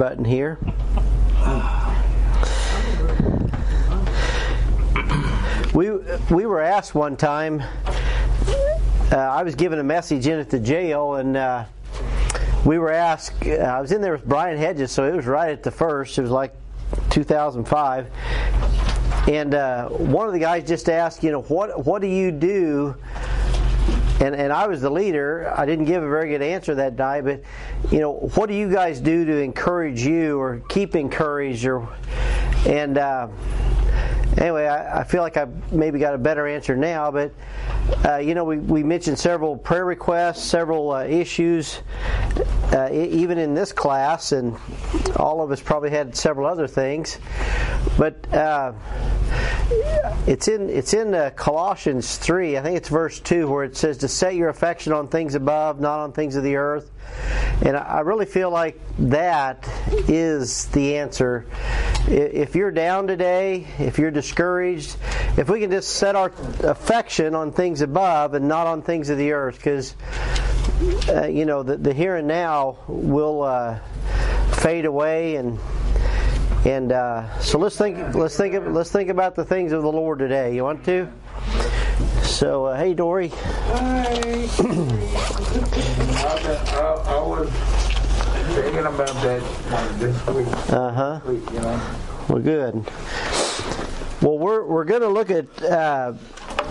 button here. We were asked one time, I was giving a message in at the jail, and we were asked, I was in there with Brian Hedges, so it was right at the first, it was like 2005, and one of the guys just asked, you know, what do you do? And I was the leader. I didn't give a very good answer that night, but, you know, what do you guys do to encourage you or keep encouraged? And anyway, I feel like I maybe got a better answer now, but, you know, we mentioned several prayer requests, several issues, even in this class, and all of us probably had several other things. But it's in Colossians 3, I think it's verse 2, where it says to set your affection on things above, not on things of the earth. And I really feel like that is the answer. If you're down today, if you're discouraged, if we can just set our affection on things above and not on things of the earth, because you know, the here and now will fade away, and so let's think about the things of the Lord today. You want to? So hey, Dory. Hi. I was thinking about that this week. Uh huh. You know. Well, good. Well, we're going to look at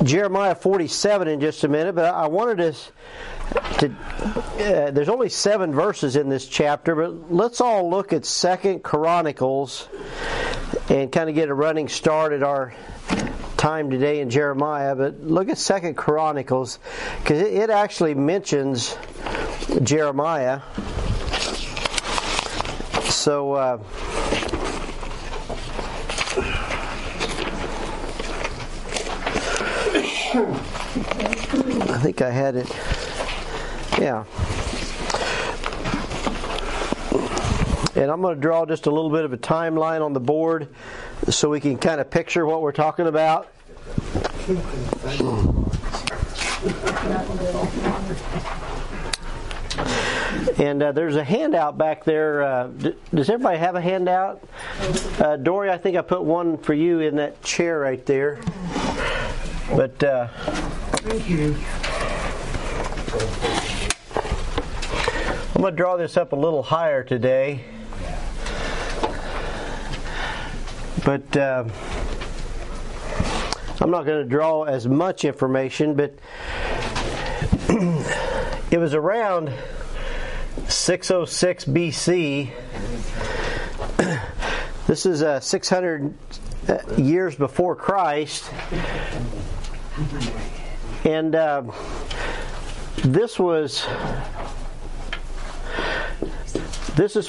Jeremiah 47 in just a minute, but I wanted us to. There's only 7 verses in this chapter, but let's all look at 2 Chronicles and kind of get a running start at our time today in Jeremiah. But look at 2 Chronicles, because it actually mentions Jeremiah. So. I think I had it. Yeah. And I'm going to draw just a little bit of a timeline on the board so we can kind of picture what we're talking about. And there's a handout back there. Does everybody have a handout? Dory, I think I put one for you in that chair right there. But thank you. I'm going to draw this up a little higher today. But I'm not going to draw as much information, but it was around 606 BC. This is 600 years before Christ. And this is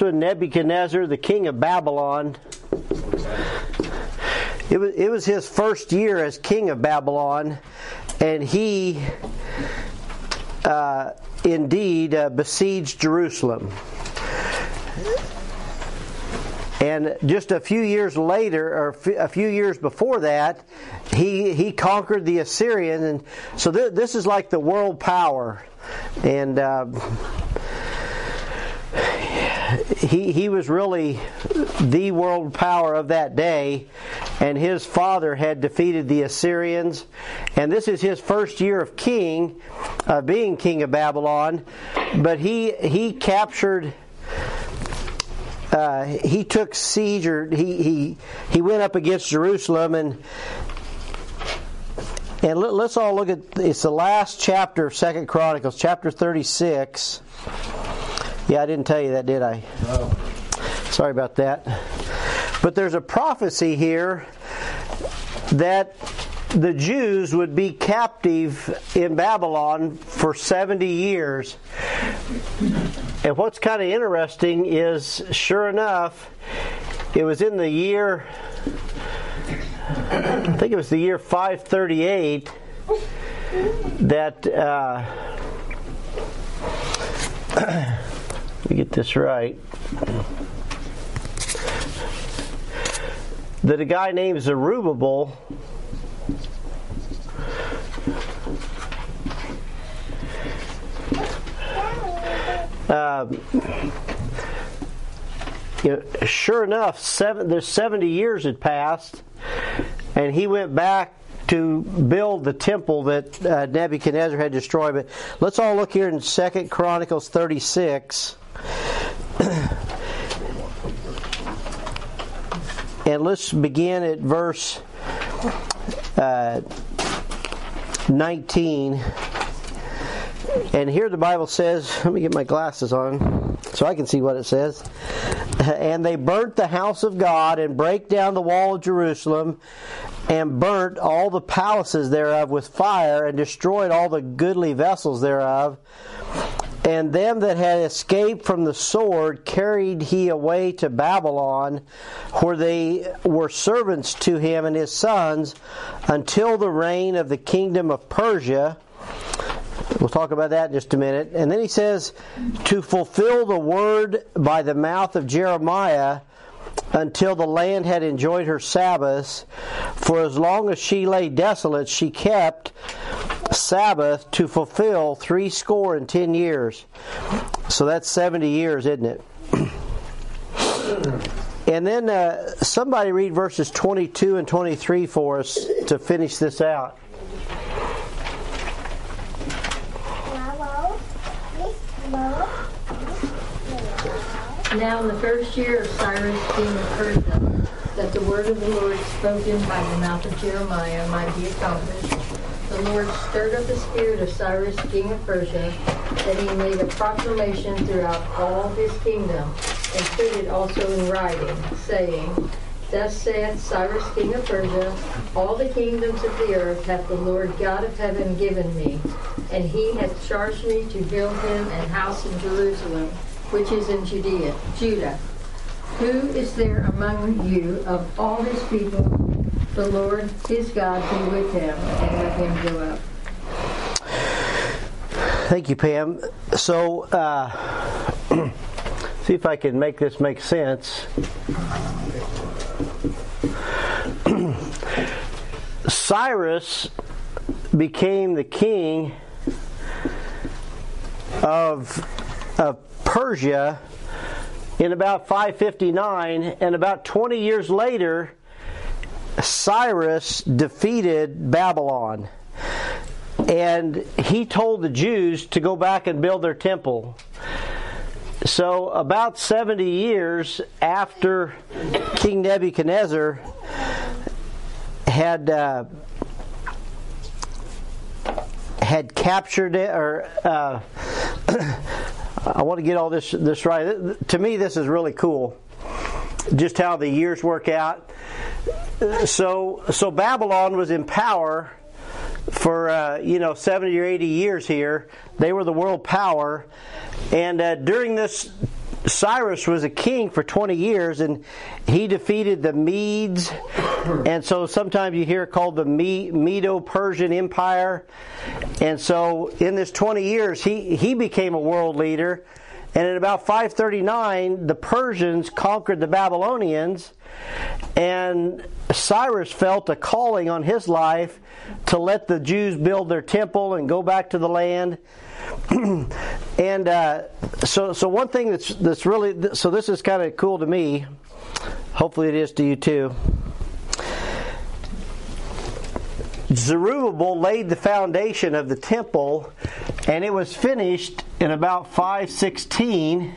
when Nebuchadnezzar, the king of Babylon, it was his first year as king of Babylon, and he indeed besieged Jerusalem. And just a few years later, or a few years before that, he conquered the Assyrians, and so this is like the world power. And he was really the world power of that day, and his father had defeated the Assyrians, and this is his first year of being king of Babylon, but he captured. He took siege, or he went up against Jerusalem, and let's all look at, it's the last chapter of 2 Chronicles, chapter 36. Yeah, I didn't tell you that, did I? No. Sorry about that. But there's a prophecy here that the Jews would be captive in Babylon for 70 years. And what's kind of interesting is, sure enough, it was in the year, I think it was the year 538, that, let me get this right, that a guy named Zerubbabel sure enough, there's 70 years had passed, and he went back to build the temple that Nebuchadnezzar had destroyed. But let's all look here in 2 Chronicles 36. And let's begin at verse 19. And here the Bible says, let me get my glasses on so I can see what it says. And they burnt the house of God, and brake down the wall of Jerusalem, and burnt all the palaces thereof with fire, and destroyed all the goodly vessels thereof. And them that had escaped from the sword carried he away to Babylon, where they were servants to him and his sons, until the reign of the kingdom of Persia. We'll talk about that in just a minute. And then he says, to fulfill the word by the mouth of Jeremiah, until the land had enjoyed her Sabbaths, for as long as she lay desolate, she kept Sabbath to fulfill 70 years. So that's 70 years, isn't it? And then somebody read verses 22 and 23 for us to finish this out. Now in the first year of Cyrus king of Persia, that the word of the Lord spoken by the mouth of Jeremiah might be accomplished, the Lord stirred up the spirit of Cyrus king of Persia, that he made a proclamation throughout all his kingdom, and put it also in writing, saying, Thus saith Cyrus king of Persia, all the kingdoms of the earth hath the Lord God of heaven given me, and he hath charged me to build him an house in Jerusalem, which is in Judah. Who is there among you of all his people? The Lord his God be with him, and let him go up. Thank you, Pam. So, see if I can make this make sense. Cyrus became the king of Persia in about 559, and about 20 years later, Cyrus defeated Babylon. And he told the Jews to go back and build their temple. So about 70 years after King Nebuchadnezzar had captured it, or I want to get all this right. To me, this is really cool, just how the years work out. So Babylon was in power for 70 or 80 years here. They were the world power, and during this, Cyrus was a king for 20 years, and he defeated the Medes, and so sometimes you hear it called the Medo-Persian Empire. And so in this 20 years, he became a world leader, and in about 539, the Persians conquered the Babylonians, and Cyrus felt a calling on his life to let the Jews build their temple and go back to the land. And so one thing that's really, so this is kind of cool to me. Hopefully it is to you too. Zerubbabel laid the foundation of the temple, and it was finished in about 516.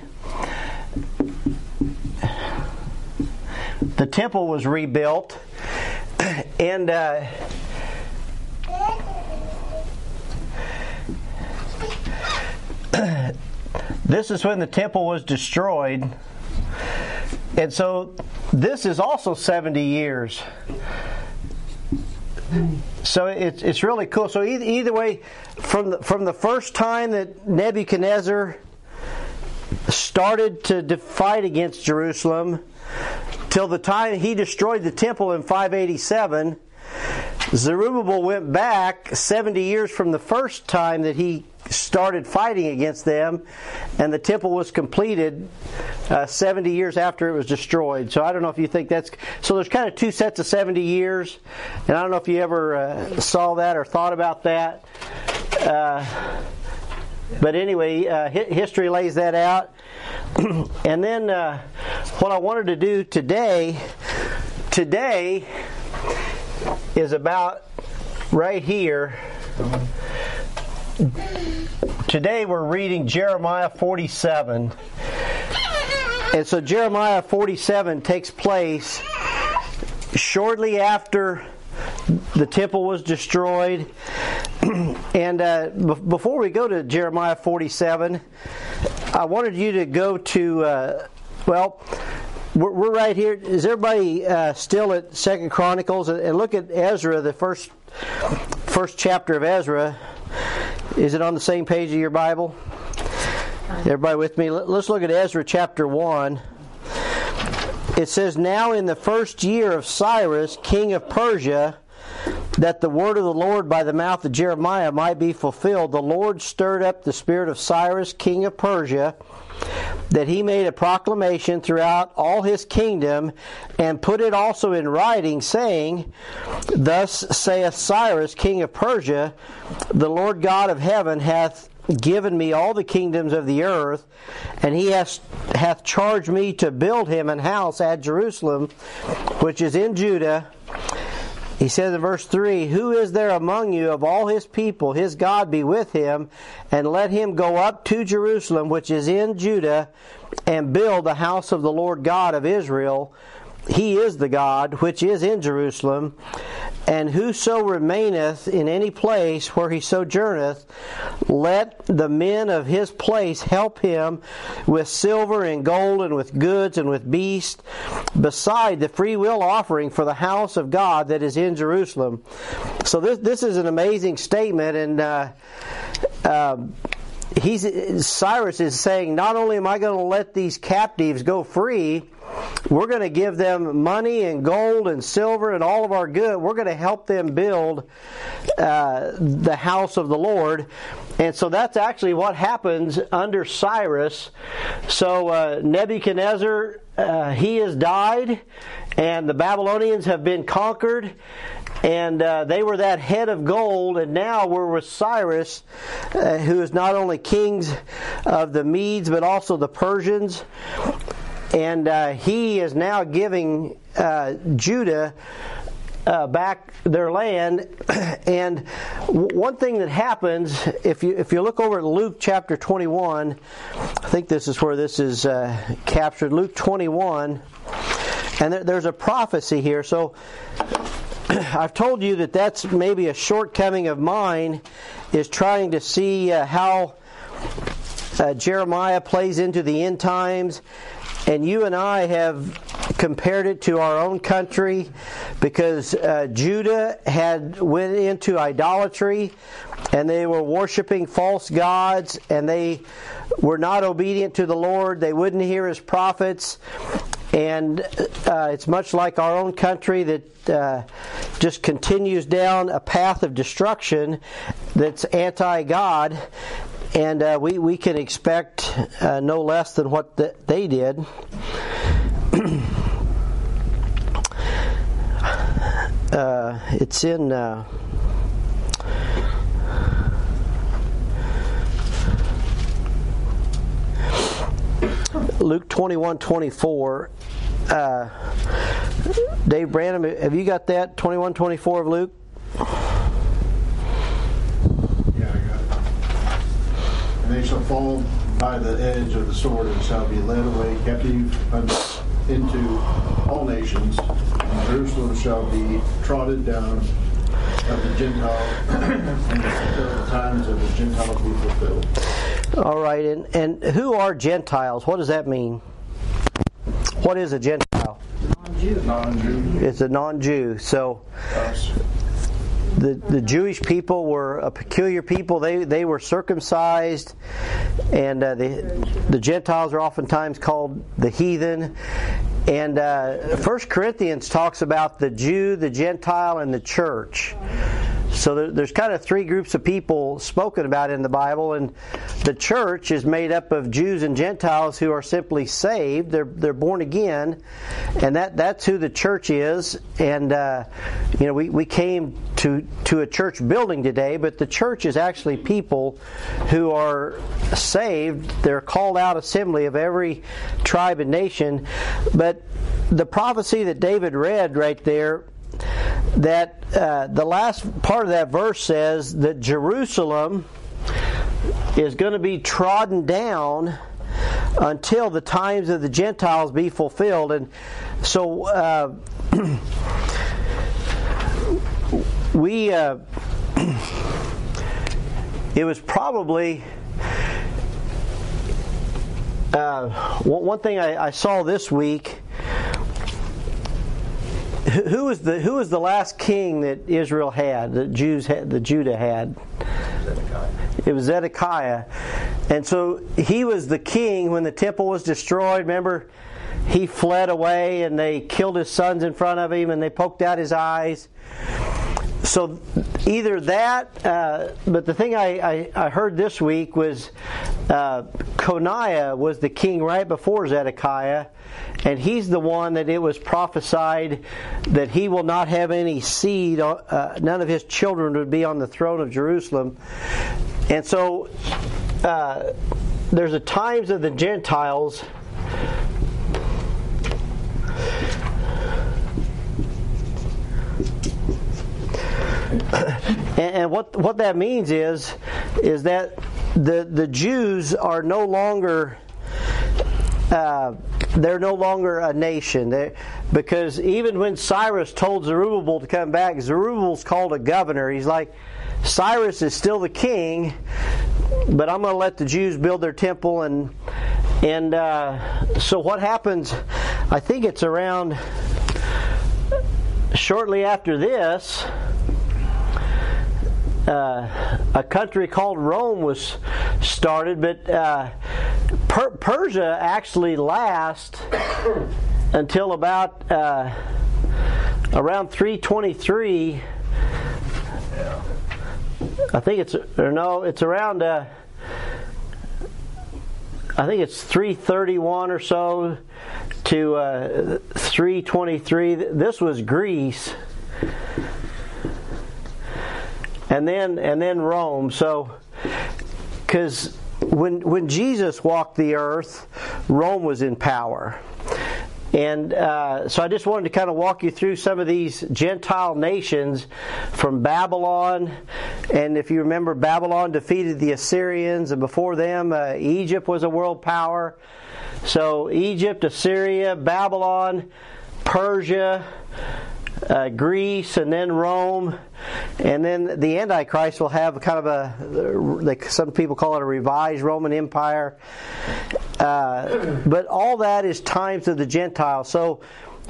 The temple was rebuilt, and this is when the temple was destroyed. And so this is also 70 years. So it's really cool. So either way, from the first time that Nebuchadnezzar started to fight against Jerusalem till the time he destroyed the temple in 587, Zerubbabel went back 70 years from the first time that he started fighting against them, and the temple was completed 70 years after it was destroyed. So I don't know if you think that's... So there's kind of two sets of 70 years, and I don't know if you ever saw that or thought about that. But anyway, history lays that out. And then what I wanted to do today is about right here. Today we're reading Jeremiah 47. And so Jeremiah 47 takes place shortly after the temple was destroyed. And before we go to Jeremiah 47, I wanted you to go to, we're right here. Is everybody still at 2 Chronicles? And look at Ezra, the first chapter of Ezra. Is it on the same page of your Bible? Everybody with me? Let's look at Ezra chapter 1. It says, "Now in the first year of Cyrus, king of Persia, that the word of the Lord by the mouth of Jeremiah might be fulfilled, the Lord stirred up the spirit of Cyrus, king of Persia, that he made a proclamation throughout all his kingdom, and put it also in writing, saying, Thus saith Cyrus, king of Persia, the Lord God of heaven hath given me all the kingdoms of the earth, and he hath charged me to build him an house at Jerusalem, which is in Judah." He says in verse 3, "Who is there among you of all his people? His God be with him, and let him go up to Jerusalem, which is in Judah, and build the house of the Lord God of Israel. He is the God which is in Jerusalem. And whoso remaineth in any place where he sojourneth, let the men of his place help him with silver and gold and with goods and with beasts, beside the freewill offering for the house of God that is in Jerusalem." So this is an amazing statement, and Cyrus is saying, not only am I going to let these captives go free, we're going to give them money and gold and silver and all of our good. We're going to help them build the house of the Lord. And so that's actually what happens under Cyrus. So Nebuchadnezzar, he has died, and the Babylonians have been conquered, and they were that head of gold, and now we're with Cyrus, who is not only kings of the Medes, but also the Persians. And he is now giving Judah back their land. And one thing that happens, if you look over at Luke chapter 21, I think this is where this is captured, Luke 21, and there's a prophecy here. So I've told you that that's maybe a shortcoming of mine, is trying to see how Jeremiah plays into the end times. And you and I have compared it to our own country, because Judah had went into idolatry, and they were worshiping false gods, and they were not obedient to the Lord. They wouldn't hear his prophets. And it's much like our own country that just continues down a path of destruction that's anti-God. And we can expect no less than what they did. It's in Luke 21:24. Dave Branham, have you got that? 21:24 of Luke? "They shall fall by the edge of the sword, and shall be led away captive into all nations. And Jerusalem shall be trodden down of the Gentiles, until the times of the Gentiles be fulfilled." All right, and who are Gentiles? What does that mean? What is a Gentile? Non-Jew. It's a non-Jew. So The Jewish people were a peculiar people. They were circumcised, and the Gentiles are oftentimes called the heathen. And 1 Corinthians talks about the Jew, the Gentile, and the church. So there's kind of three groups of people spoken about in the Bible, and the church is made up of Jews and Gentiles who are simply saved. They're born again, and that's who the church is. And we came to a church building today, but the church is actually people who are saved. They're called out assembly of every tribe and nation. But the prophecy that David read right there, that the last part of that verse says that Jerusalem is going to be trodden down until the times of the Gentiles be fulfilled. And so it was probably... one thing I saw this week, who was the last king that Israel had, Judah had? Zedekiah. It was Zedekiah. And so he was the king when the temple was destroyed. Remember, he fled away and they killed his sons in front of him and they poked out his eyes. So either that, but the thing I heard this week was Coniah was the king right before Zedekiah, and he's the one that it was prophesied that he will not have any seed, none of his children would be on the throne of Jerusalem. And so there's the times of the Gentiles. And what that means is that the Jews are no longer they're no longer a nation. Because even when Cyrus told Zerubbabel to come back, Zerubbabel's called a governor. He's like, Cyrus is still the king, but I'm going to let the Jews build their temple. And so what happens, I think it's around shortly after this, a country called Rome was started, but Persia actually lasts until about around 323. I think it's 331 or so to 323. This was Greece. And then Rome. So, because when Jesus walked the earth, Rome was in power. And so I just wanted to kind of walk you through some of these Gentile nations from Babylon. And if you remember, Babylon defeated the Assyrians. And before them, Egypt was a world power. So Egypt, Assyria, Babylon, Persia, Greece, and then Rome, and then the Antichrist will have kind of some people call it a revised Roman Empire. But all that is times of the Gentiles. So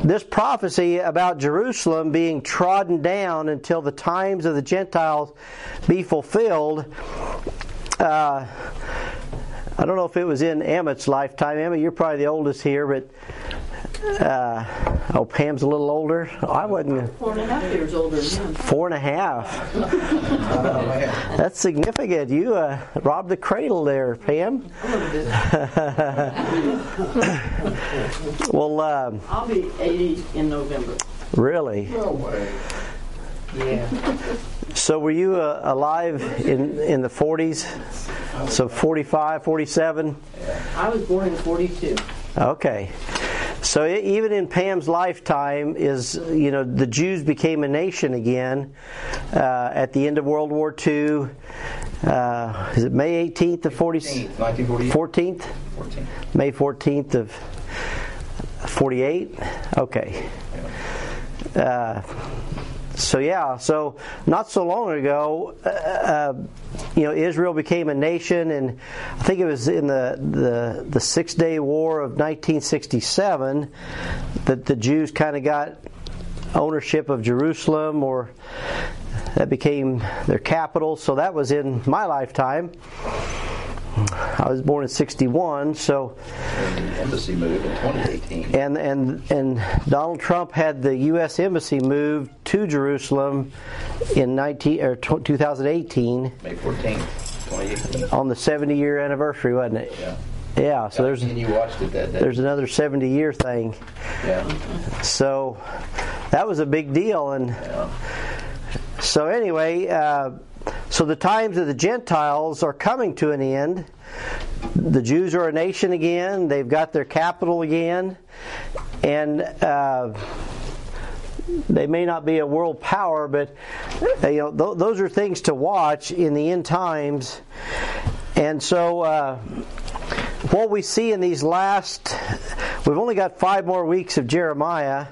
this prophecy about Jerusalem being trodden down until the times of the Gentiles be fulfilled, I don't know if it was in Emmett's lifetime. Emmett, you're probably the oldest here, but... Pam's a little older. I wasn't. 4.5 years older. Yeah. 4.5. That's significant. You robbed the cradle there, Pam. Well, I'll be 80 in November. Really? No way. Yeah. So were you alive in the 40s? So 45, 47? I was born in 42. Okay. So even in Pam's lifetime is, the Jews became a nation again at the end of World War II. Is it May 18th of 1948? 14th? May 14th of 48? Okay. So not so long ago, Israel became a nation, and I think it was in the Six-Day War of 1967 that the Jews kind of got ownership of Jerusalem, or that became their capital. So that was in my lifetime. I was born in 1961, so... And the embassy moved in 2018. And Donald Trump had the U.S. Embassy moved to Jerusalem in 2018. May 14th, 2018. On the 70-year anniversary, wasn't it? Yeah. Yeah, so there's and you watched it that day. There's another 70-year thing. Yeah. So that was a big deal, and so anyway, so the times of the Gentiles are coming to an end. The Jews are a nation again. They've got their capital again, and they may not be a world power, but you know those are things to watch in the end times, and so. What we see in these last, we've only got 5 more weeks of Jeremiah,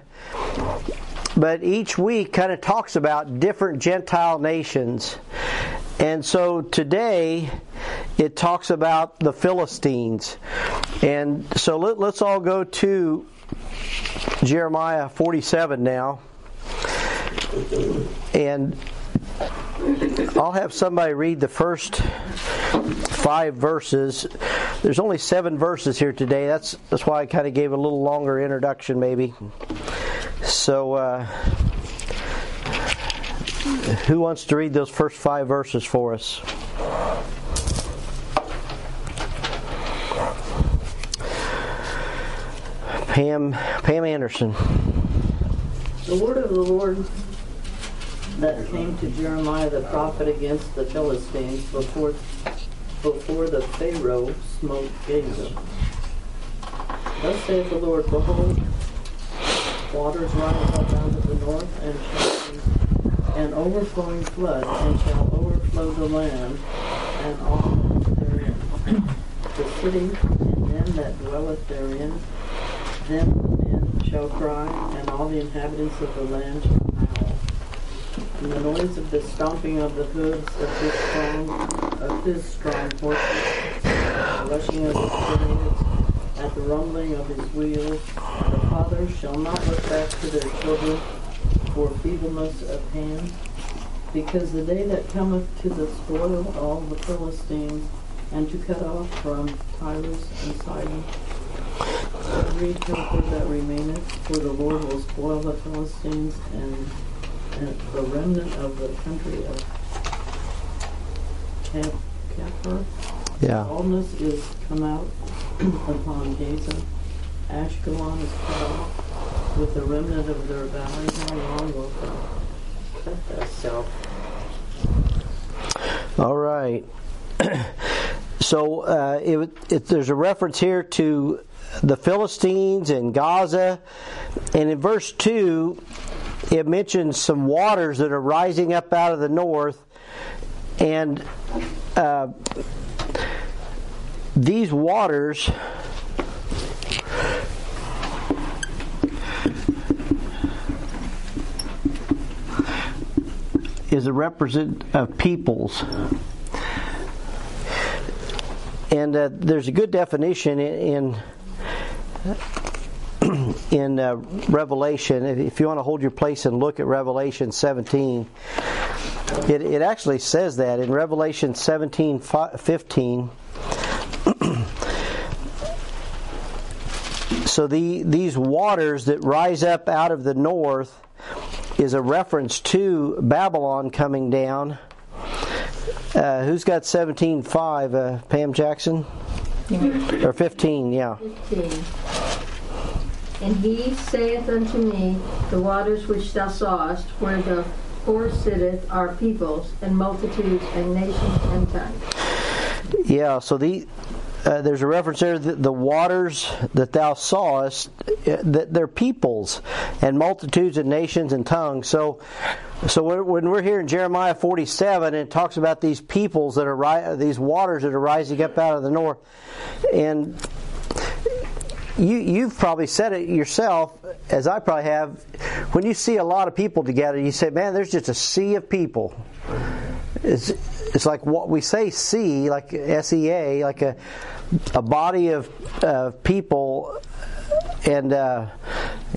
but each week kind of talks about different Gentile nations. And so today, it talks about the Philistines. And so let's all go to Jeremiah 47 now. And I'll have somebody read the first 5 verses. There's only 7 verses here today. That's why I kind of gave a little longer introduction, maybe. So, who wants to read those first 5 verses for us? Pam Anderson. The word of the Lord that came to Jeremiah the prophet against the Philistines before the Pharaoh smote Gaza. Thus saith the Lord, behold, waters rise up out of the north, and shall be an overflowing flood, and shall overflow the land, and all therein, the city, and them that dwelleth therein. Then the men shall cry, and all the inhabitants of the land shall. And the noise of the stomping of the hooves of his strong horses, the rushing of his chariots, at the rumbling of his wheels, the fathers shall not look back to their children for feebleness of hand, because the day that cometh to destroy all the Philistines, and to cut off from Tyrus and Sidon every temple that remaineth, for the Lord will spoil the Philistines and the remnant of the country of Kaphar. Yeah. Baldness is come out upon Gaza. Ashkelon is cut off with the remnant of their valleys. How long will they cut thyself? All right. So there's a reference here to the Philistines and Gaza. And in verse 2... it mentions some waters that are rising up out of the north, and these waters is a representative of peoples. And there's a good definition in Revelation. If you want to hold your place and look at Revelation 17, it actually says that in Revelation 17:15. So these waters that rise up out of the north is a reference to Babylon coming down. Who's got 17:5? Pam Jackson? Yeah. Or 15, yeah. 15. And he saith unto me, the waters which thou sawest, where the horse sitteth, are peoples, and multitudes, and nations, and tongues. Yeah, so there's a reference there, that the waters that thou sawest, that they're peoples, and multitudes, and nations, and tongues. So when we're here in Jeremiah 47, and it talks about these peoples that are, these waters that are rising up out of the north, and... You've probably said it yourself, as I probably have. When you see a lot of people together, you say, man, there's just a sea of people. It's like what we say, sea, like S-E-A, like a body of people. And,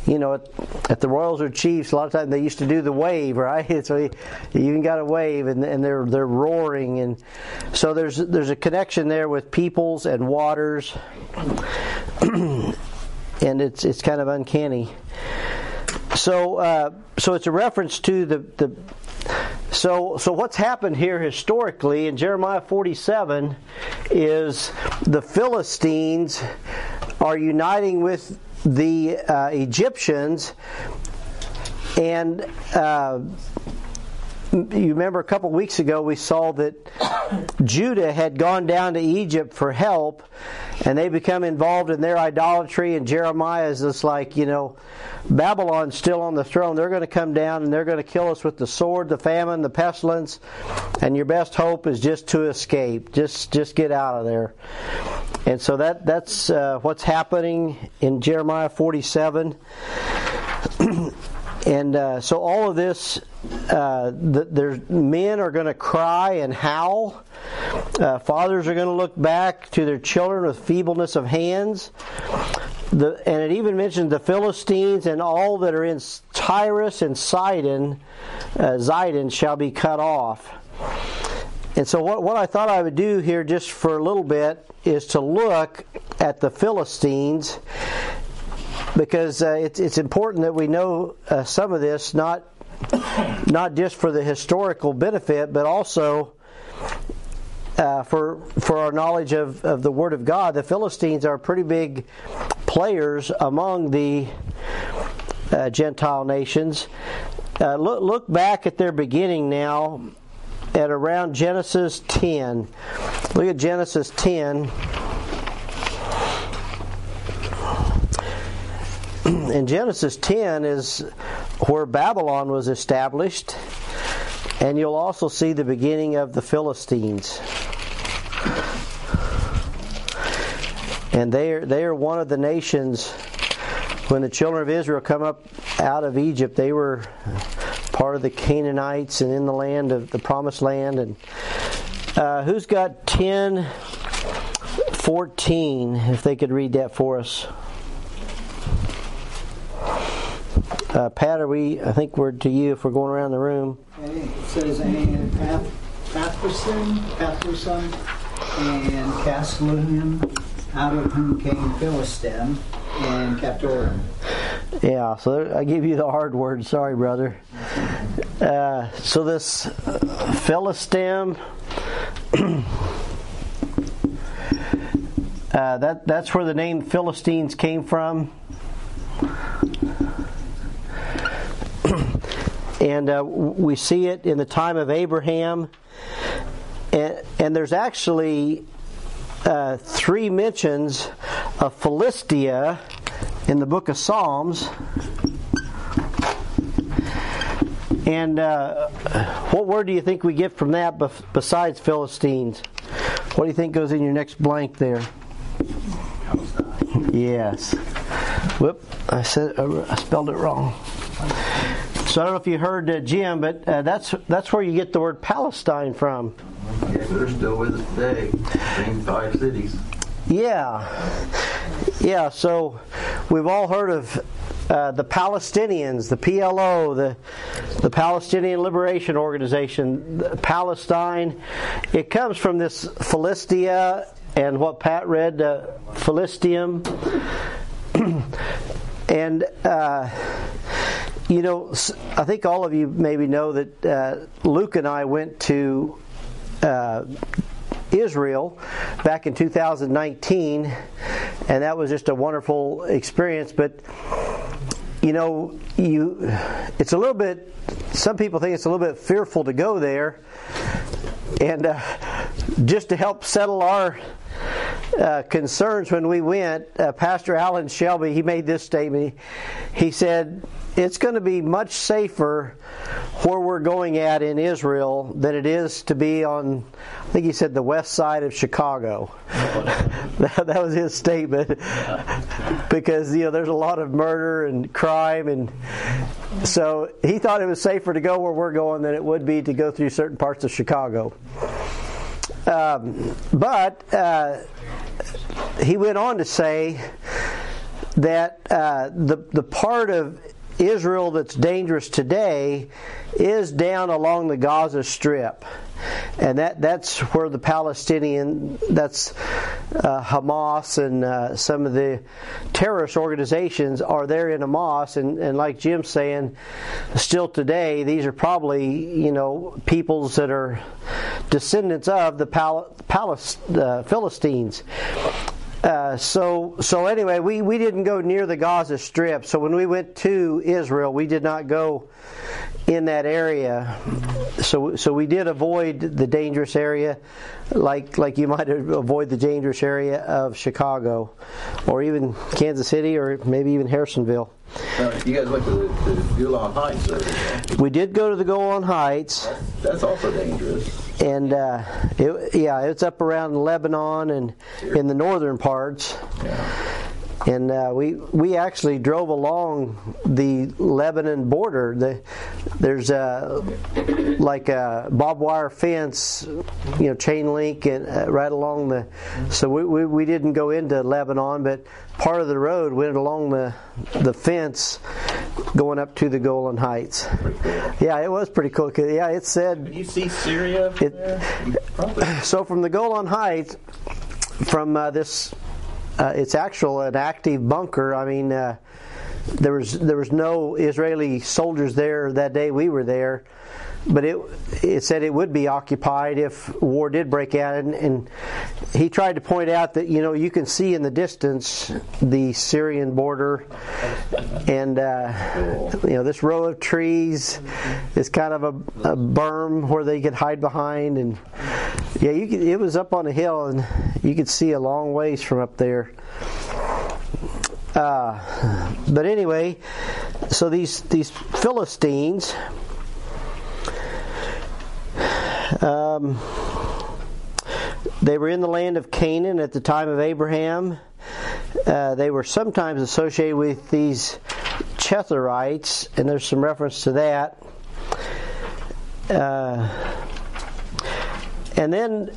you know, at the Royals or Chiefs, a lot of times they used to do the wave, right? So you even got a wave, and they're roaring. And so there's a connection there with peoples and waters. and it's kind of uncanny. So it's a reference to the So what's happened here historically in Jeremiah 47 is the Philistines are uniting with the Egyptians, and you remember a couple weeks ago we saw that Judah had gone down to Egypt for help, and they become involved in their idolatry, and Jeremiah is just like, you know, Babylon's still on the throne. They're going to come down and they're going to kill us with the sword, the famine, the pestilence, and your best hope is just to escape. Just get out of there. And so that's what's happening in Jeremiah 47. And so all of this, men are going to cry and howl. Fathers are going to look back to their children with feebleness of hands. And it even mentions the Philistines and all that are in Tyrus and Sidon. Zidon shall be cut off. And so what I thought I would do here just for a little bit is to look at the Philistines, because it's important that we know some of this, not just for the historical benefit, but also for our knowledge of the Word of God. The Philistines are pretty big players among the Gentile nations. Look back at their beginning now at around Genesis 10. Look at Genesis 10. And Genesis 10 is where Babylon was established, and you'll also see the beginning of the Philistines. And they are one of the nations. When the children of Israel come up out of Egypt, they were part of the Canaanites and in the land of the Promised Land. And who's got 10:14? If they could read that for us. Pat, I think we're to you if we're going around the room. It says, and Pathrusim, and Casluhim, out of whom came Philistim, and Captorim. Yeah, so I give you the hard word. Sorry, brother. So this Philistim, that's where the name Philistines came from. And we see it in the time of Abraham. And there's actually three mentions of Philistia in the book of Psalms. And what word do you think we get from that besides Philistines? What do you think goes in your next blank there? Yes. I said I spelled it wrong. So I don't know if you heard Jim, but that's where you get the word Palestine from. Yeah, we're still with us today. Same five cities. Yeah. So we've all heard of the Palestinians, the PLO, the Palestinian Liberation Organization, Palestine. It comes from this Philistia and what Pat read, Philistium, and. You know, I think all of you maybe know that Luke and I went to Israel back in 2019, and that was just a wonderful experience. But, you know, it's a little bit, some people think it's a little bit fearful to go there. And just to help settle our concerns when we went, Pastor Alan Shelby, he made this statement. He said, it's going to be much safer where we're going at in Israel than it is to be on, I think he said, the west side of Chicago. That was his statement. Because, you know, there's a lot of murder and crime. And so he thought it was safer to go where we're going than it would be to go through certain parts of Chicago. But he went on to say that the part of Israel that's dangerous today is down along the Gaza Strip, and that's where the Palestinian, Hamas and some of the terrorist organizations are there in Hamas, and like Jim's saying, still today these are probably peoples that are descendants of the Philistines. So anyway, we didn't go near the Gaza Strip. So when we went to Israel, we did not go in that area. So we did avoid the dangerous area, like you might avoid the dangerous area of Chicago, or even Kansas City, or maybe even Harrisonville. You guys went to the Golan Heights area. We did go to the Golan Heights. That's also dangerous. And it's up around Lebanon and in the northern parts. Yeah. And we actually drove along the Lebanon border. There's a barbed wire fence, chain link, and right along the. So we didn't go into Lebanon, but part of the road went along the fence, going up to the Golan Heights. Pretty cool. Yeah, it was pretty cool. Yeah, it said. Can you see Syria from there? Probably. So from the Golan Heights, from this. It's actually an active bunker. I mean, there was no Israeli soldiers there that day we were there, but it said it would be occupied if war did break out. And he tried to point out that you can see in the distance the Syrian border, and this row of trees is kind of a berm where they could hide behind. And yeah, it was up on a hill, and you could see a long ways from up there. But anyway, so these Philistines, they were in the land of Canaan at the time of Abraham. They were sometimes associated with these Chetherites, and there's some reference to that. And then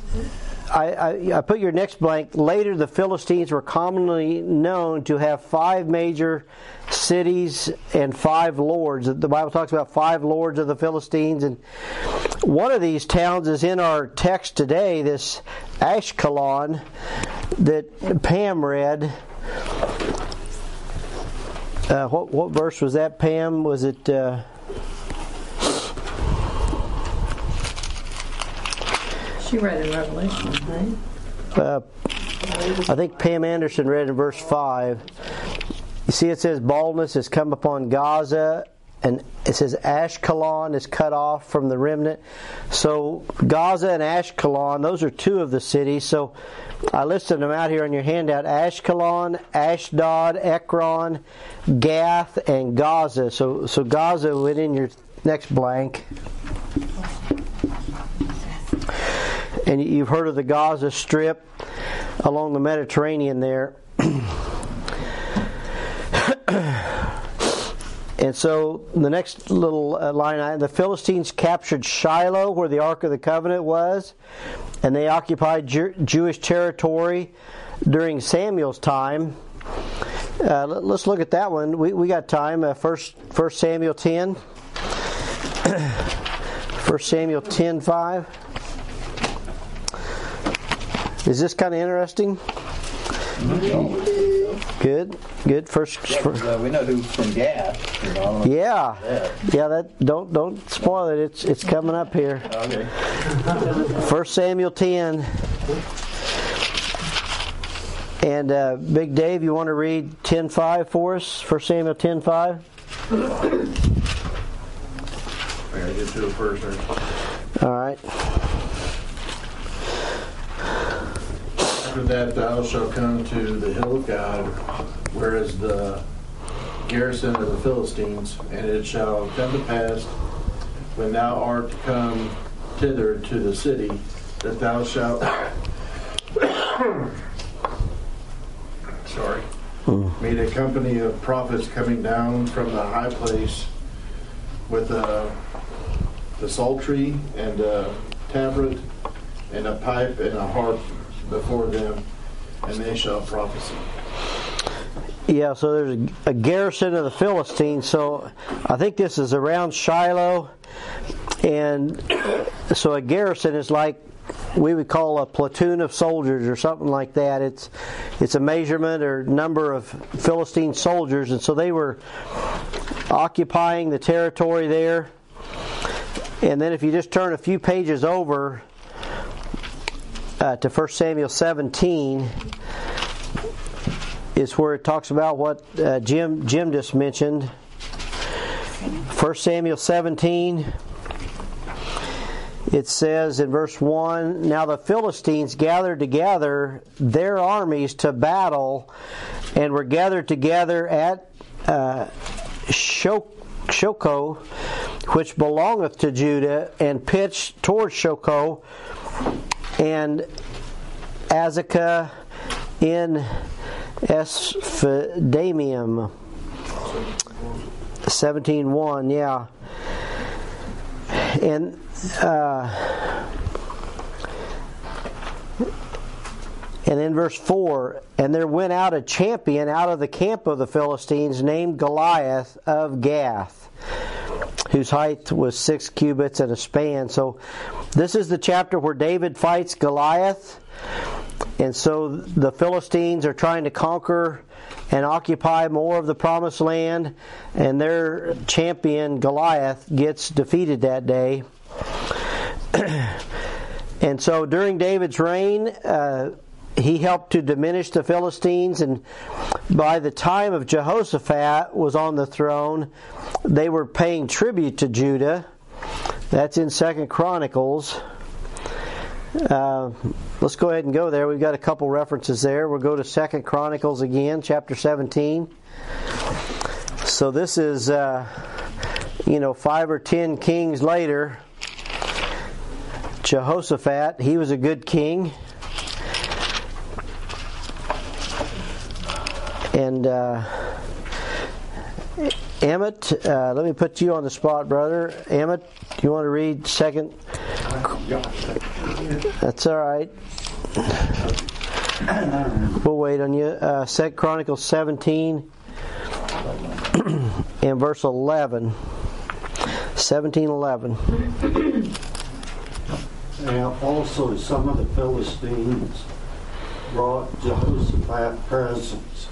I put your next blank. Later, the Philistines were commonly known to have 5 major cities and 5 lords. The Bible talks about 5 lords of the Philistines, and one of these towns is in our text today, this Ashkelon that Pam read. What verse was that, Pam? Was it... She read in Revelation, right? I think Pam Anderson read in verse 5. You see, it says, baldness has come upon Gaza, and it says Ashkelon is cut off from the remnant. So Gaza and Ashkelon, those are 2 of the cities. So I listed them out here on your handout. Ashkelon, Ashdod, Ekron, Gath, and Gaza. So Gaza went in your next blank. And you've heard of the Gaza Strip along the Mediterranean there. And so the next little line, the Philistines captured Shiloh, where the Ark of the Covenant was, and they occupied Jewish territory during Samuel's time. Let's look at that one. We got time. 1 Samuel 10. 1 Samuel 10:5. Is this kind of interesting? Good. First. We know who's from Gath. Yeah. That don't spoil it. It's coming up here. Okay. 1 Samuel 10. And Big Dave, you want to read 10:5 for us? 1 Samuel 10:5. I gotta get to it first. Right? All right. After that, thou shalt come to the hill of God, where is the garrison of the Philistines, and it shall come to pass, when thou art come thither to the city, that thou shalt meet a company of prophets coming down from the high place with the psaltery and a tabret and a pipe and a harp before them, and they shall prophesy. Yeah, so there's a garrison of the Philistines. So I think this is around Shiloh. And so a garrison is like we would call a platoon of soldiers or something like that. It's a measurement or number of Philistine soldiers. And so they were occupying the territory there. And then if you just turn a few pages over to 1 Samuel 17... is where it talks about what Jim just mentioned. 1 Samuel 17, it says in verse 1, "Now the Philistines gathered together their armies to battle, and were gathered together at Shoko, which belongeth to Judah, and pitched towards Shoko and Azekah in Esphadamium." 17:1, yeah. And in verse 4, "And there went out a champion out of the camp of the Philistines named Goliath of Gath, whose height was 6 cubits and a span." So this is the chapter where David fights Goliath. And so the Philistines are trying to conquer and occupy more of the promised land, and their champion Goliath gets defeated that day. And so during David's reign, he helped to diminish the Philistines, and by the time of Jehoshaphat was on the throne, they were paying tribute to Judah. That's in 2 Chronicles. Let's go ahead and go there. We've got a couple references there. We'll go to 2 Chronicles again, chapter 17. So this is, 5 or 10 kings later. Jehoshaphat, he was a good king. And Emmett, let me put you on the spot, brother. Emmett, do you want to read 2nd? That's all right. We'll wait on you. 2 Chronicles 17 and verse 11. 17:11. "Now also some of the Philistines brought Jehoshaphat presents,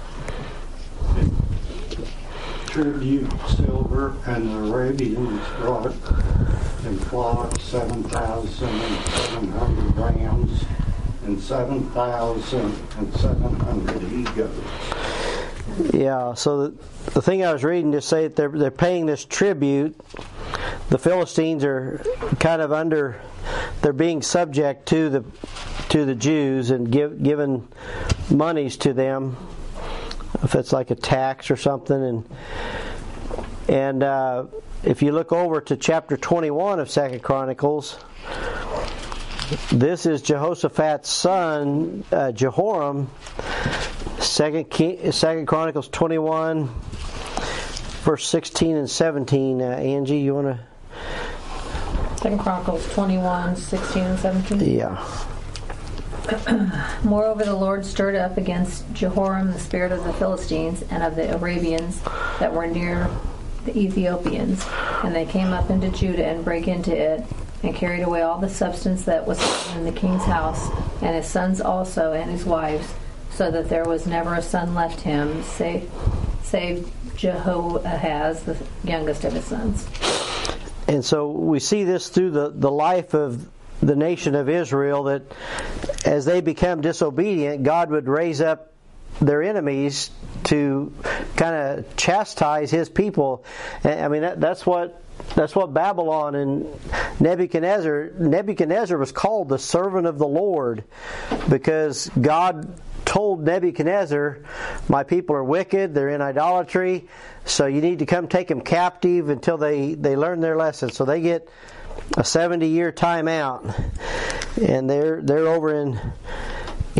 tribute, silver, and the Arabians brought and flocks, 7,700 rams, and 7,700 he-goats." Yeah, so the thing I was reading just say that they're paying this tribute. The Philistines are kind of they're being subject to the Jews and given monies to them, if it's like a tax or something, and if you look over to chapter 21 of 2 Chronicles, this is Jehoshaphat's son, Jehoram. 2 Chronicles 21, verse 16 and 17. Angie, you want to? 2 Chronicles 21, 16 and 17? Yeah. "Moreover, the Lord stirred up against Jehoram the spirit of the Philistines and of the Arabians that were near the Ethiopians, and they came up into Judah and brake into it, and carried away all the substance that was in the king's house, and his sons also, and his wives, so that there was never a son left him, save Jehoahaz, the youngest of his sons." And so we see this through the life of the nation of Israel, that as they become disobedient, God would raise up their enemies to kind of chastise His people. I mean, that's what Babylon and Nebuchadnezzar was called the servant of the Lord, because God told Nebuchadnezzar, "My people are wicked, they're in idolatry, so you need to come take them captive until they learn their lesson." So they get a 70-year timeout, and they're over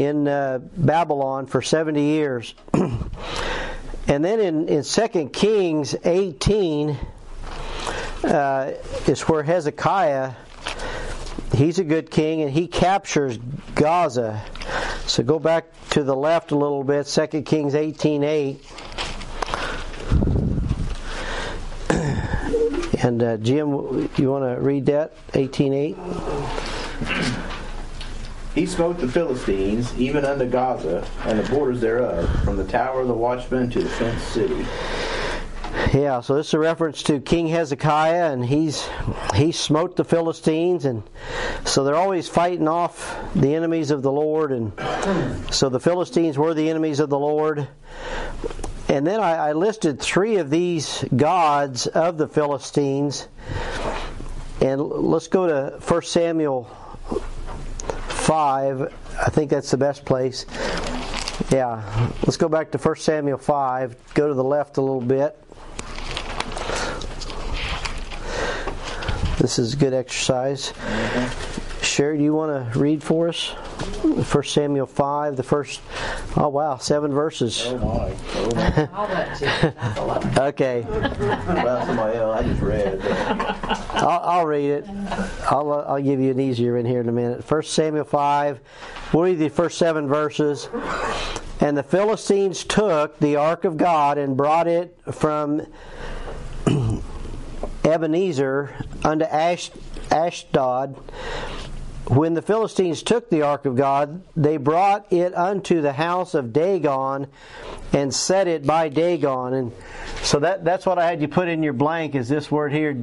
in Babylon for 70 years. And then in 2 Kings 18 is where Hezekiah, he's a good king, and he captures Gaza. So go back to the left a little bit, 2 Kings 18:8. And Jim, you want to read that, 18:8? He smote the Philistines, even unto Gaza, and the borders thereof, from the tower of the watchman to the fenced city. Yeah, so this is a reference to King Hezekiah, and he smote the Philistines, and so they're always fighting off the enemies of the Lord, and so the Philistines were the enemies of the Lord. And then I listed three of these gods of the Philistines, and let's go to 1 Samuel 5, I think that's the best place. Yeah, let's go back to 1 Samuel 5, go to the left a little bit. This is good exercise. Sherry, do you want to read for us? 1 Samuel 5, the first, 7 verses. Oh my. I'll let you. Okay. I just read. I'll read it. I'll give you an easier in here in a minute. 1 Samuel 5, we'll read the first 7 verses. And the Philistines took the ark of God and brought it from Ebenezer unto Ashdod. When the Philistines took the ark of God, they brought it unto the house of Dagon and set it by Dagon. And so that's what I had you put in your blank, is this word here,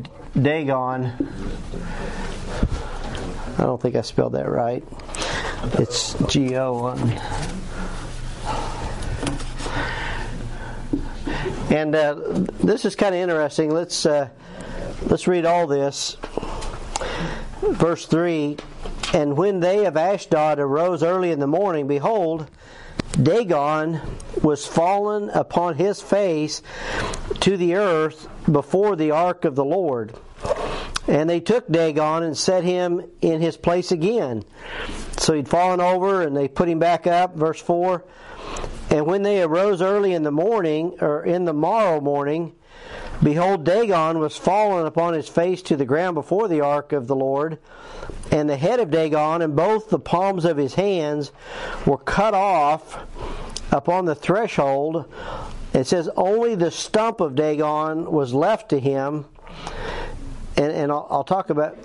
Dagon. I don't think I spelled that right. It's G-O. And this is kind of interesting. Let's read all this. Verse 3, And when they of Ashdod arose early in the morning, behold, Dagon was fallen upon his face to the earth before the ark of the Lord. And they took Dagon and set him in his place again. So he'd fallen over, and they put him back up. Verse 4, And when they arose early in the morning, or in the morrow morning, behold, Dagon was fallen upon his face to the ground before the ark of the Lord, and the head of Dagon and both the palms of his hands were cut off upon the threshold. It says only the stump of Dagon was left to him. And I'll talk about,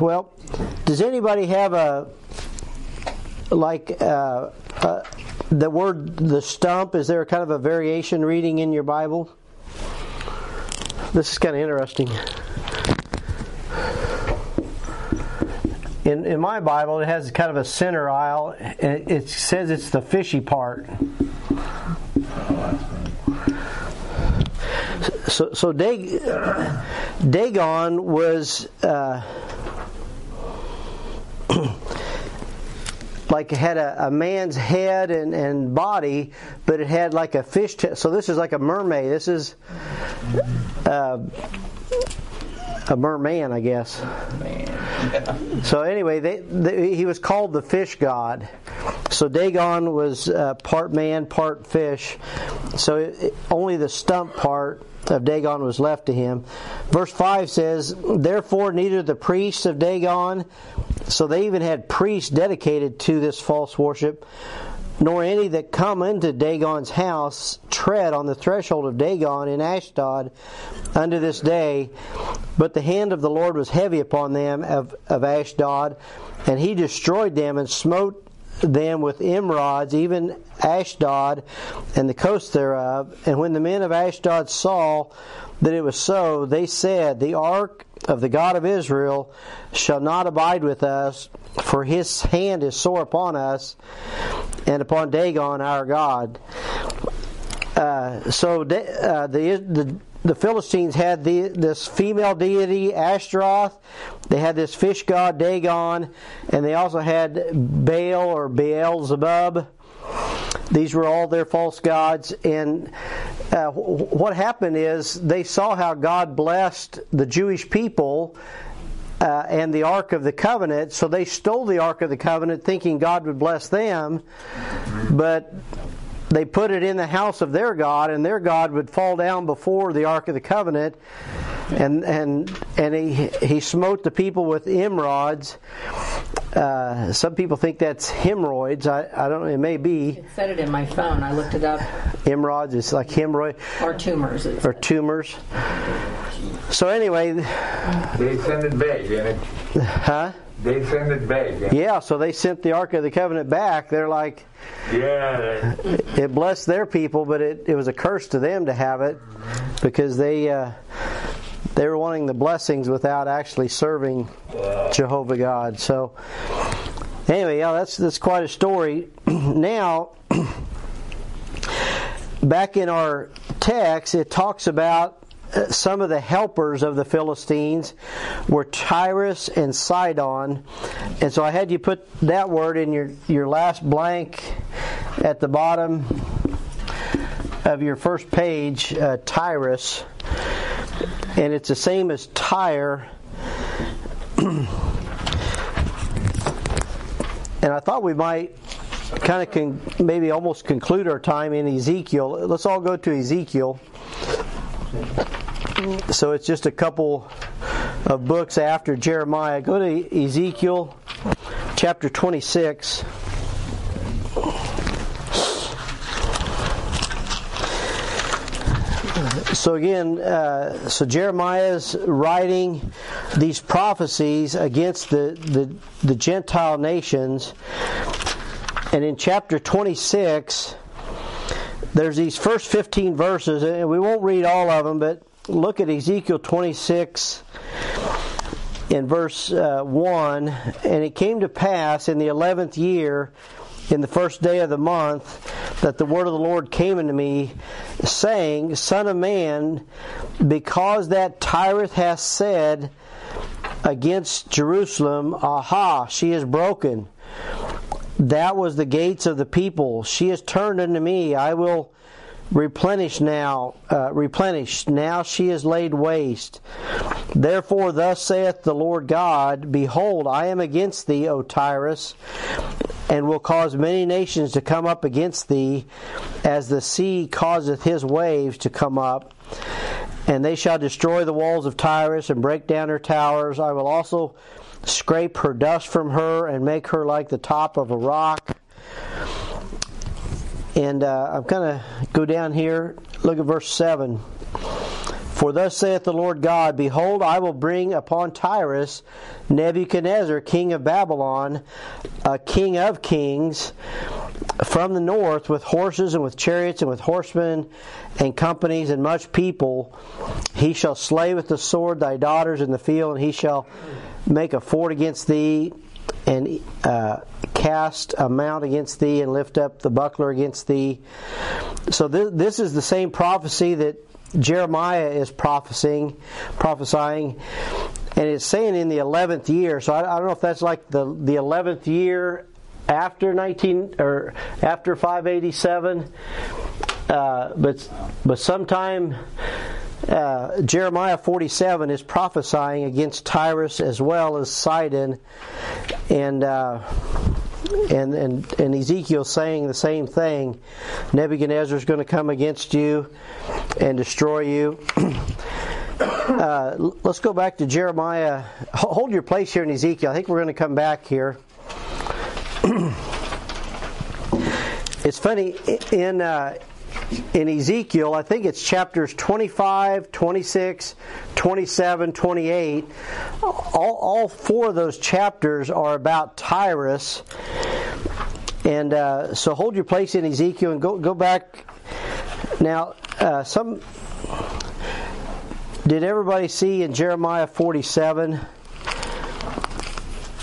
well, does anybody have the word the stump? Is there kind of a variation reading in your Bible? This is kind of interesting. In my Bible, it has kind of a center aisle. It says it's the fishy part. So Dagon was like had a man's head and body, but it had like a fish. So this is like a mermaid. This is a merman, I guess. Man. Yeah. So anyway, he was called the fish god. So Dagon was part man, part fish. So only the stump part of Dagon was left to him. Verse 5 says, Therefore neither the priests of Dagon, so they even had priests dedicated to this false worship, nor any that come into Dagon's house tread on the threshold of Dagon in Ashdod unto this day. But the hand of the Lord was heavy upon them of Ashdod, and he destroyed them and smote them with emerods, even Ashdod and the coast thereof. And when the men of Ashdod saw that it was so, they said, The ark of the God of Israel shall not abide with us, for his hand is sore upon us, and upon Dagon our God. The Philistines had this female deity, Ashtaroth. They had this fish god, Dagon. And they also had Baal or Beelzebub. These were all their false gods. And what happened is they saw how God blessed the Jewish people and the Ark of the Covenant, so they stole the Ark of the Covenant thinking God would bless them, but they put it in the house of their God, and their God would fall down before the Ark of the Covenant, and he smote the people with emerods. Some people think that's hemorrhoids. I don't know. It may be. It said it in my phone. I looked it up. Hemorrhoids. It's like hemorrhoid. Or tumors. Or tumors. So anyway. They sent it back, didn't it? Huh? They sent it back. Didn't yeah, so they sent the Ark of the Covenant back. They're like, yeah. It blessed their people, but it was a curse to them to have it because they were wanting the blessings without actually serving Jehovah God. So, anyway, yeah, that's quite a story. Now, back in our text, it talks about some of the helpers of the Philistines were Tyrus and Sidon. And so I had you put that word in your last blank at the bottom of your first page, Tyrus. And it's the same as Tyre. And I thought we might kind of maybe almost conclude our time in Ezekiel. Let's all go to Ezekiel. So it's just a couple of books after Jeremiah. Go to Ezekiel chapter 26. So again, Jeremiah's writing these prophecies against the Gentile nations. And in chapter 26, there's these first 15 verses, and we won't read all of them, but look at Ezekiel 26 in verse 1. And it came to pass in the 11th year, in the first day of the month, that the word of the Lord came unto me, saying, Son of man, because that Tyrus hath said against Jerusalem, Aha, she is broken. That was the gates of the people. She is turned unto me. I will replenish now. Now she is laid waste. Therefore thus saith the Lord God, Behold, I am against thee, O Tyrus, and will cause many nations to come up against thee, as the sea causeth his waves to come up. And they shall destroy the walls of Tyrus, and break down her towers. I will also scrape her dust from her, and make her like the top of a rock. And I'm going to go down here, look at verse 7. For thus saith the Lord God, Behold, I will bring upon Tyrus Nebuchadnezzar, king of Babylon, a king of kings, from the north, with horses and with chariots and with horsemen and companies and much people. He shall slay with the sword thy daughters in the field, and he shall make a fort against thee, and cast a mount against thee, and lift up the buckler against thee. So this is the same prophecy that Jeremiah is prophesying, and it's saying in the 11th year. So I don't know if that's like the 11th year after 587, but sometime Jeremiah 47 is prophesying against Tyrus as well as Sidon, and Ezekiel saying the same thing. Nebuchadnezzar is going to come against you and destroy you. Let's go back to Jeremiah. Hold your place here in Ezekiel. I think we're going to come back here. It's funny, in Ezekiel, I think it's chapters 25, 26, 27, 28. All four of those chapters are about Tyrus. And so hold your place in Ezekiel and go back. Now, did everybody see in Jeremiah 47?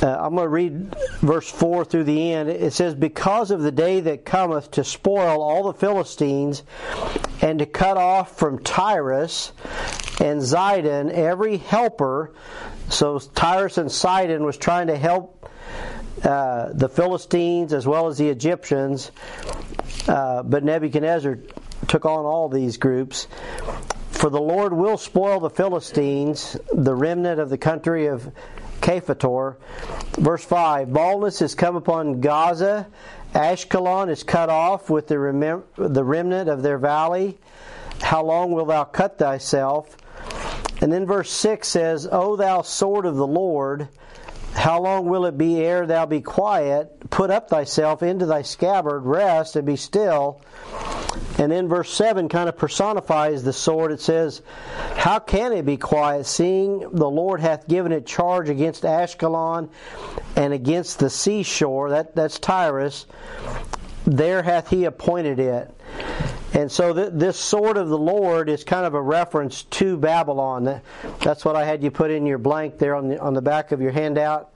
I'm going to read verse 4 through the end. It says, Because of the day that cometh to spoil all the Philistines, and to cut off from Tyrus and Sidon every helper. So Tyrus and Sidon was trying to help the Philistines as well as the Egyptians. But Nebuchadnezzar took on all these groups. For the Lord will spoil the Philistines, the remnant of the country of Kephator. Verse 5, Baldness has come upon Gaza. Ashkelon is cut off with the remnant of their valley. How long wilt thou cut thyself? And then verse 6 says, O thou sword of the Lord, How long will it be ere thou be quiet? Put up thyself into thy scabbard, rest, and be still. And then verse 7 kind of personifies the sword. It says, how can it be quiet, seeing the Lord hath given it charge against Ashkelon and against the seashore? That's Tyrus. There hath he appointed it. And so this sword of the Lord is kind of a reference to Babylon. That's what I had you put in your blank there on the back of your handout.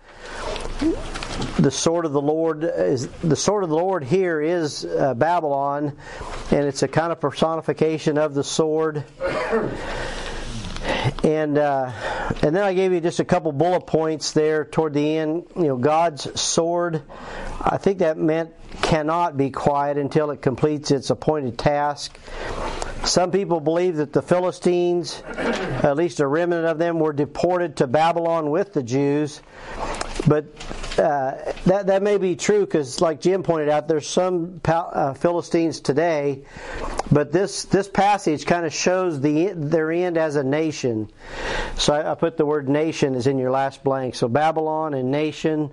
The sword of the Lord here is Babylon, and it's a kind of personification of the sword. And then I gave you just a couple bullet points there toward the end. You know, God's sword. I think that meant cannot be quiet until it completes its appointed task. Some people believe that the Philistines, at least a remnant of them, were deported to Babylon with the Jews. But that may be true because, like Jim pointed out, there's some Philistines today. But this passage kind of shows their end as a nation. So I put the word nation is in your last blank. So Babylon and nation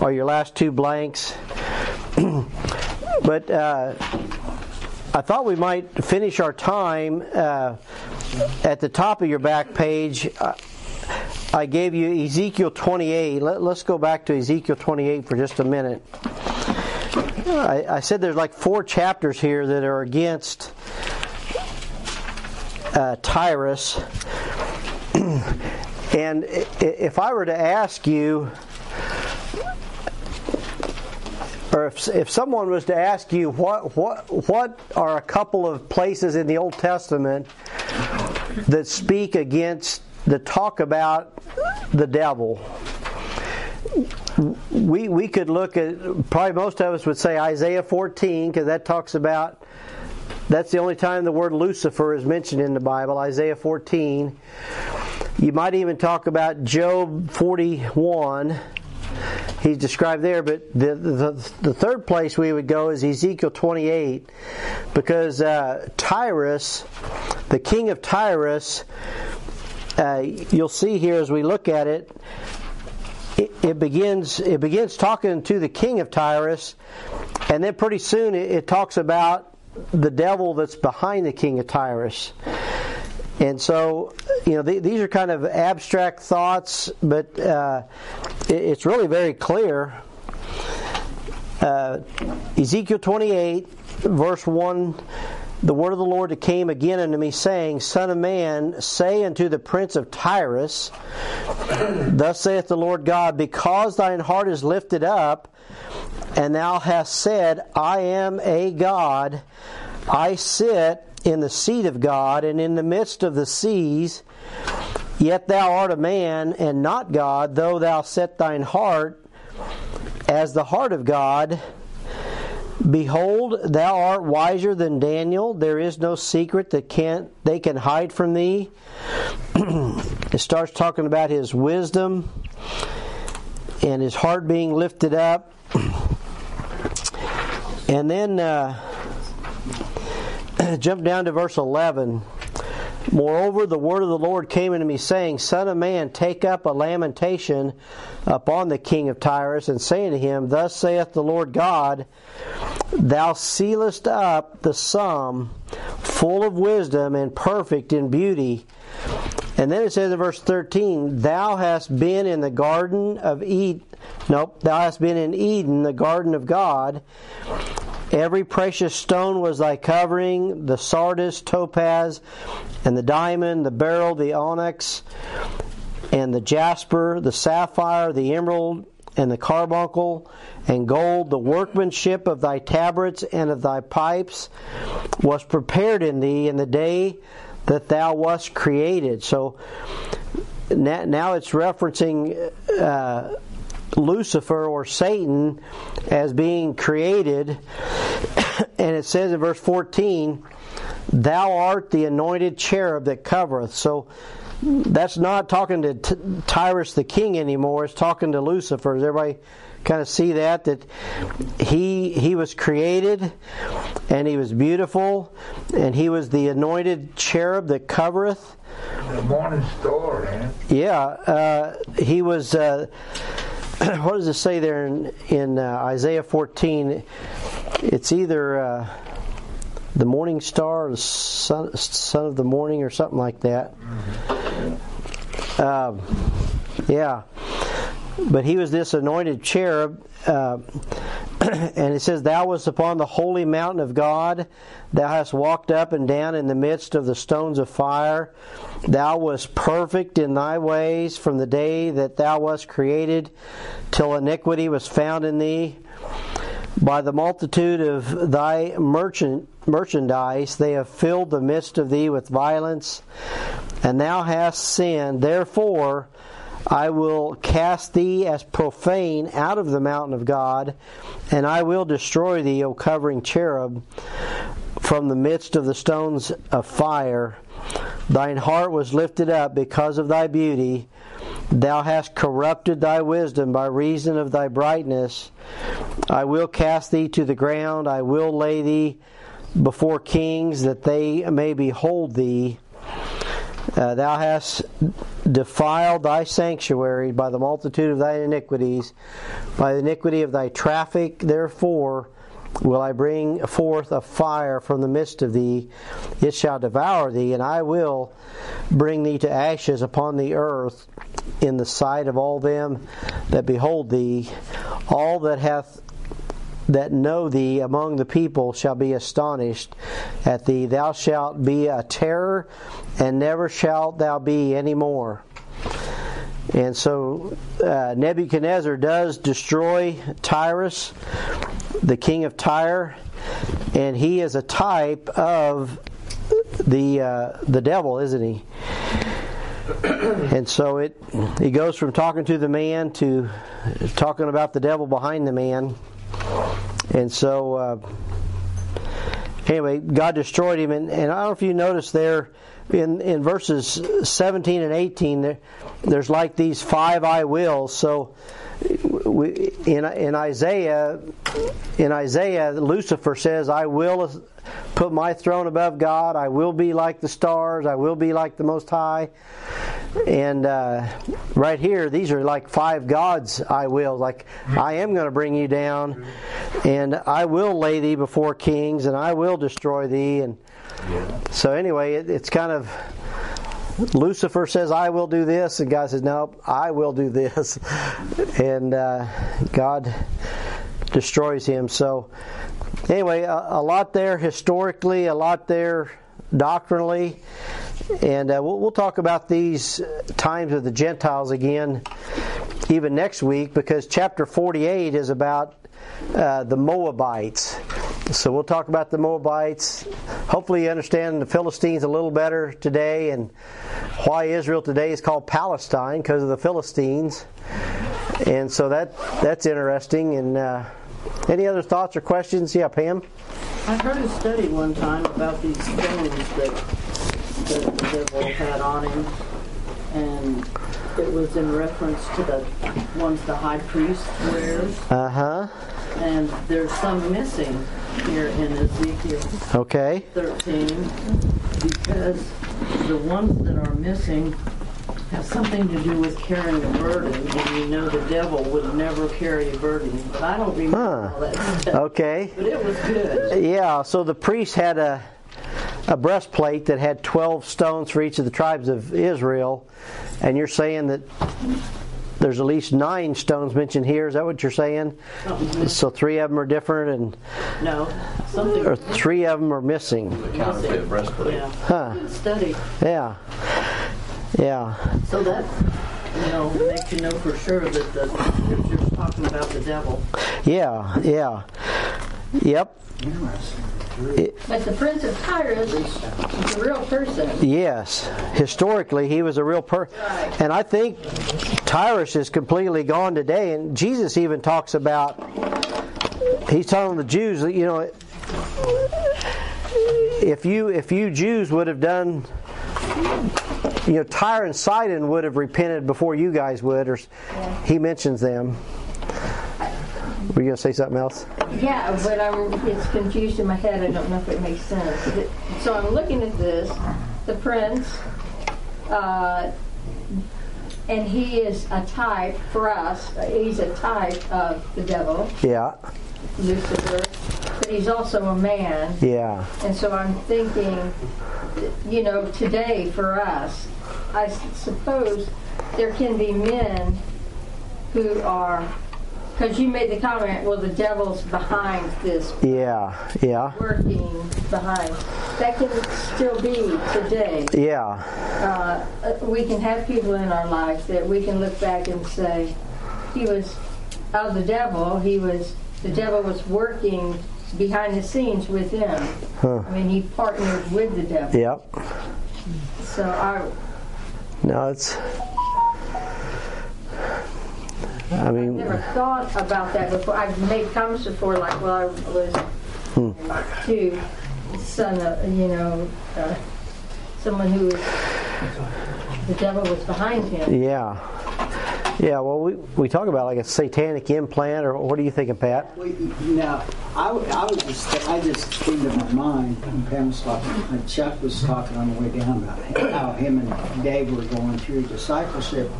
are your last two blanks. But I thought we might finish our time at the top of your back page. I gave you Ezekiel 28. Let's go back to Ezekiel 28 for just a minute. I said there's like 4 chapters here that are against Tyrus. And if I were to ask you, or if someone was to ask you, what are a couple of places in the Old Testament that speak against, that talk about the devil? We could look at, probably most of us would say Isaiah 14, because that talks about, that's the only time the word Lucifer is mentioned in the Bible, Isaiah 14. You might even talk about Job 41. He's described there, but the third place we would go is Ezekiel 28, because Tyrus, the king of Tyrus, you'll see here as we look at it, it begins talking to the king of Tyrus, and then pretty soon it talks about the devil that's behind the king of Tyrus. And so, you know, these are kind of abstract thoughts, but it's really very clear. Ezekiel 28, verse 1, the word of the Lord that came again unto me, saying, Son of man, say unto the prince of Tyrus, Thus saith the Lord God, Because thine heart is lifted up, and thou hast said, I am a God, I sit in the seat of God, and in the midst of the seas, yet thou art a man, and not God, though thou set thine heart as the heart of God. Behold, thou art wiser than Daniel. There is no secret that they can hide from thee. It starts talking about his wisdom and his heart being lifted up. And then jump down to verse 11. Moreover, the word of the Lord came unto me, saying, Son of man, take up a lamentation upon the king of Tyrus, and say unto him, Thus saith the Lord God, Thou sealest up the sum, full of wisdom and perfect in beauty. And then it says in verse 13, Thou hast been in Eden, the garden of God. Every precious stone was thy covering, the sardis, topaz, and the diamond, the beryl, the onyx, and the jasper, the sapphire, the emerald, and the carbuncle, and gold. The workmanship of thy tabrets and of thy pipes was prepared in thee in the day that thou wast created. So now it's referencing Lucifer or Satan as being created, and it says in verse 14, Thou art the anointed cherub that covereth. So that's not talking to Tyrus the king anymore, it's talking to Lucifer. Does everybody kind of see that he was created, and he was beautiful, and he was the anointed cherub that covereth? The morning star, man. Yeah, he was what does it say there in Isaiah 14? It's either the morning star or the son of the morning or something like that. Yeah. But he was this anointed cherub. And it says, "Thou wast upon the holy mountain of God. Thou hast walked up and down in the midst of the stones of fire. Thou wast perfect in thy ways from the day that thou wast created, till iniquity was found in thee. By the multitude of thy merchandise they have filled the midst of thee with violence, and thou hast sinned. Therefore I will cast thee as profane out of the mountain of God, and I will destroy thee, O covering cherub, from the midst of the stones of fire. Thine heart was lifted up because of thy beauty. Thou hast corrupted thy wisdom by reason of thy brightness. I will cast thee to the ground. I will lay thee before kings, that they may behold thee. Thou hast defiled thy sanctuary by the multitude of thy iniquities. By the iniquity of thy traffic, therefore, will I bring forth a fire from the midst of thee. It shall devour thee, and I will bring thee to ashes upon the earth in the sight of all them that behold thee. All that know thee among the people shall be astonished at thee. Thou shalt be a terror, and never shalt thou be any more." And so Nebuchadnezzar does destroy Tyrus, the king of Tyre, and he is a type of the devil, isn't he? And so it goes from talking to the man to talking about the devil behind the man. And so, anyway, God destroyed him. And I don't know if you noticed there in verses 17 and 18, there's like these five "I wills." So in Isaiah, Lucifer says, "I will put my throne above God. I will be like the stars. I will be like the Most High." And right here, these are like five God's "I will." Like, I am going to bring you down, and I will lay thee before kings, and I will destroy thee. And so anyway, it's kind of, Lucifer says, "I will do this," and God says, "No, I will do this." And God destroys him. So anyway, a lot there historically, a lot there doctrinally. And we'll talk about these times of the Gentiles again even next week, because chapter 48 is about the Moabites. So we'll talk about the Moabites. Hopefully you understand the Philistines a little better today, and why Israel today is called Palestine, because of the Philistines. And so that's interesting. And any other thoughts or questions? Yeah, Pam? I heard a study one time about these stones that the devil had on him, and it was in reference to the ones the high priest wears. Uh-huh. And there's some missing here in Ezekiel 13, because the ones that are missing have something to do with carrying a burden, and you know the devil would never carry a burden. But I don't remember all that stuff. Okay. But it was good. Yeah, so the priest had a breastplate that had 12 stones for each of the tribes of Israel, and you're saying that there's at least 9 stones mentioned here. Is that what you're saying? Mm-hmm. So 3 of them are different, and or 3 of them are missing. The counterfeit breastplate. Yeah. Huh. Good study. Yeah. Yeah. So that, makes you know for sure that the scripture's talking about the devil. Yeah, yeah. Yep. Interesting. But the prince of Tyrus is a real person. Yes. Historically, he was a real person. And I think Tyrus is completely gone today. And Jesus even talks about, he's telling the Jews, if you Jews would have done, Tyre and Sidon would have repented before you guys would. He mentions them. Were you going to say something else? Yeah, but it's confused in my head. I don't know if it makes sense. So I'm looking at this. The prince, And he is a type for us. He's a type of the devil. Yeah. Lucifer. But he's also a man. Yeah. And so I'm thinking, you know, today for us, I suppose there can be men who are, because you made the comment, well, the devil's behind this. Yeah, yeah. Working behind. That can still be today. Yeah. We can have people in our life that we can look back and say, he was of the devil. The devil was working behind the scenes with him. Huh. I mean, he partnered with the devil. Yep. So I've never thought about that before. I've made comments before, like, well, I was too, son of, you know, someone who was, the devil was behind him. Yeah. Yeah, well, we talk about like a satanic implant, or what are you thinking, Pat? Well, now, I just came to my mind when Pam was talking, and Chuck was talking on the way down about how him and Dave were going through discipleship,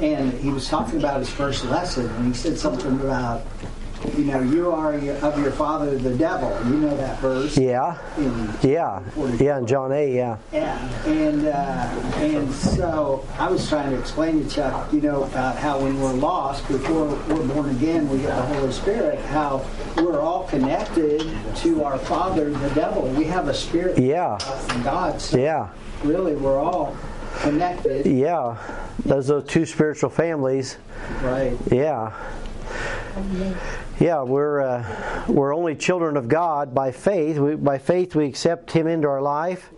and he was talking about his first lesson, and he said something about, you know, you are of your father, the devil. You know that verse. Yeah. In John 8, yeah. Yeah. And so I was trying to explain to Chuck, you know, about how when we're lost, before we're born again, we get the Holy Spirit, how we're all connected to our father, the devil. We have a spirit. Yeah. From God. So yeah. Really, we're all connected. Yeah. Those are two spiritual families. Right. Yeah. Yeah, we're only children of God by faith. By faith, we accept Him into our life.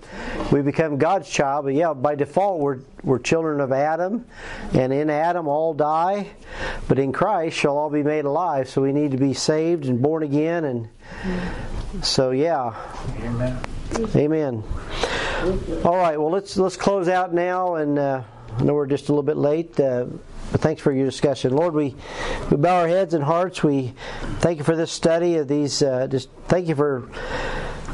We become God's child. But yeah, by default, we're children of Adam, and in Adam all die, but in Christ shall all be made alive. So we need to be saved and born again, and so yeah. Amen. Amen. All right. Well, let's close out now, and I know we're just a little bit late. But thanks for your discussion. Lord, we bow our heads and hearts. We thank you for this study of these. Just thank you for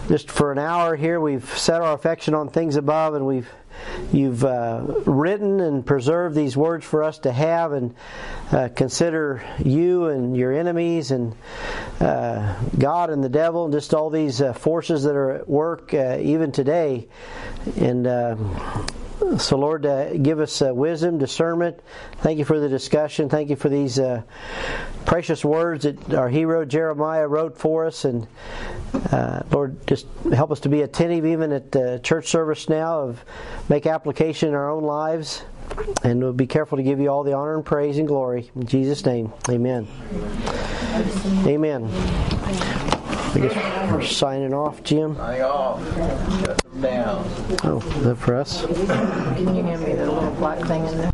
just for an hour here. We've set our affection on things above, and you've written and preserved these words for us to have and consider you and your enemies and God and the devil and just all these forces that are at work even today. And so, Lord, give us wisdom, discernment. Thank you for the discussion. Thank you for these precious words that our hero Jeremiah wrote for us. And, Lord, just help us to be attentive even at church service now, of make application in our own lives. And we'll be careful to give you all the honor and praise and glory. In Jesus' name, amen. Amen. I guess we're signing off, Jim. Signing off. Down. Oh, is that for us? Can you hand me the little black thing in there?